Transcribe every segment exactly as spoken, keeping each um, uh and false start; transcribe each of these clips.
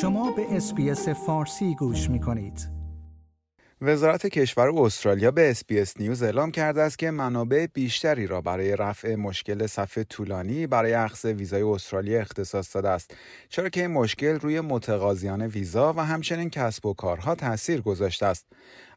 شما به اس بی اس فارسی گوش می‌کنید. وزارت کشور استرالیا به اس بی اس نیوز اعلام کرده است که منابع بیشتری را برای رفع مشکل صف طولانی برای اخذ ویزای استرالیا اختصاص داده است، چرا که این مشکل روی متقاضیان ویزا و همچنین کسب و کارها تاثیر گذاشته است.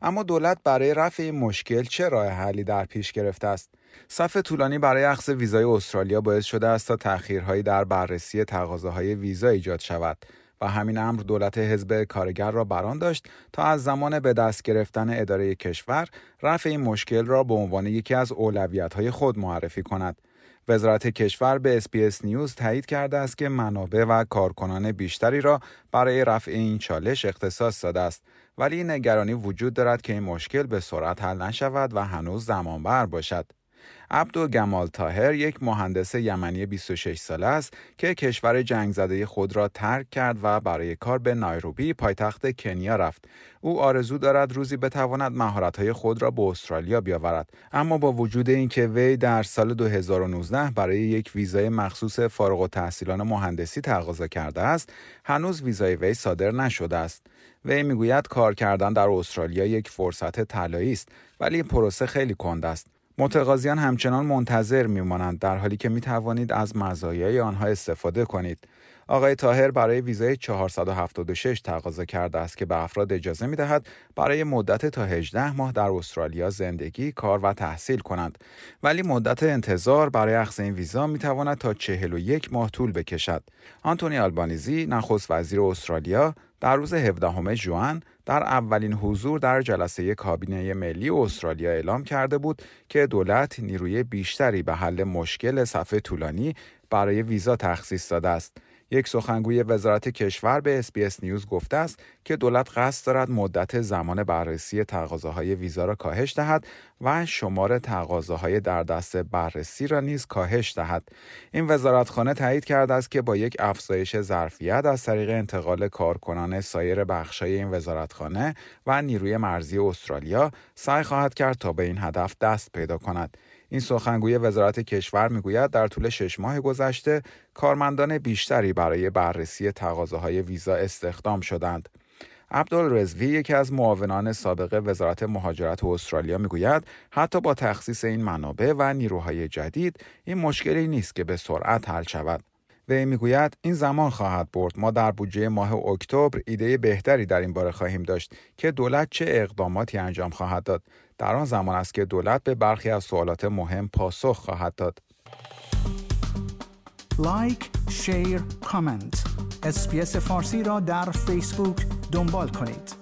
اما دولت برای رفع این مشکل چه راه حلی در پیش گرفته است؟ صف طولانی برای اخذ ویزای استرالیا باعث شده است تا تأخیرهایی در بررسی تقاضاهای ویزا ایجاد شود و همین امر دولت حزب کارگر را بران داشت تا از زمان به دست گرفتن اداره کشور رفع این مشکل را به عنوان یکی از اولویت‌های خود معرفی کند. وزارت کشور به اس بی اس نیوز تایید کرده است که منابع و کارکنان بیشتری را برای رفع این چالش اختصاص داده است، ولی نگرانی وجود دارد که این مشکل به سرعت حل نشود و هنوز زمان بر باشد. عبدالجمال طاهر یک مهندس یمنی بیست و شش ساله است که کشور جنگ‌زده خود را ترک کرد و برای کار به نایروبی پایتخت کنیا رفت. او آرزو دارد روزی بتواند مهارت‌های خود را به استرالیا بیاورد، اما با وجود اینکه وی در سال دو هزار و نوزده برای یک ویزای مخصوص فارغ التحصیلان مهندسی تقاضا کرده است، هنوز ویزای وی صادر نشده است. وی می‌گوید کار کردن در استرالیا یک فرصت طلایی است، ولی این پروسه خیلی کند است. متقاضیان همچنان منتظر میمانند، در حالی که میتوانید از مزایای آنها استفاده کنید. آقای طاهر برای ویزای چهارصد و هفتاد و شش تقاضا کرده است که به افراد اجازه میدهد برای مدت تا هجده ماه در استرالیا زندگی، کار و تحصیل کنند، ولی مدت انتظار برای اخذ این ویزا میتواند تا چهل و یک ماه طول بکشد. آنتونی آلبانیزی، نخست وزیر استرالیا، در روز هفدهم ژوئن در اولین حضور در جلسه کابینه ملی استرالیا اعلام کرده بود که دولت نیروی بیشتری به حل مشکل صف طولانی برای ویزا تخصیص داده است. یک سخنگوی وزارت کشور به اس بی اس نیوز گفته است که دولت قصد دارد مدت زمان بررسی تقاضاهای ویزا را کاهش دهد و شمار تقاضاهای در دست بررسی را نیز کاهش دهد. این وزارتخانه تایید کرده است که با یک افزایش ظرفیت از طریق انتقال کارکنان سایر بخش‌های این وزارتخانه و نیروی مرزی استرالیا سعی خواهد کرد تا به این هدف دست پیدا کند. این سخنگوی وزارت کشور میگوید در طول شش ماه گذشته کارمندان بیشتری برای بررسی تقاضاهای ویزا استخدام شدند. عبد الرزوی، یکی از معاونان سابق وزارت مهاجرت استرالیا، میگوید حتی با تخصیص این منابع و نیروهای جدید این مشکلی نیست که به سرعت حل شود. وی میگوید این زمان خواهد برد. ما در بودجه ماه اکتبر ایده بهتری در این باره خواهیم داشت که دولت چه اقداماتی انجام خواهد داد. در آن زمان است که دولت به برخی از سوالات مهم پاسخ خواهد داد. لایک، شیر، کامنت. اس بی اس فارسی را در فیسبوک دنبال کنید.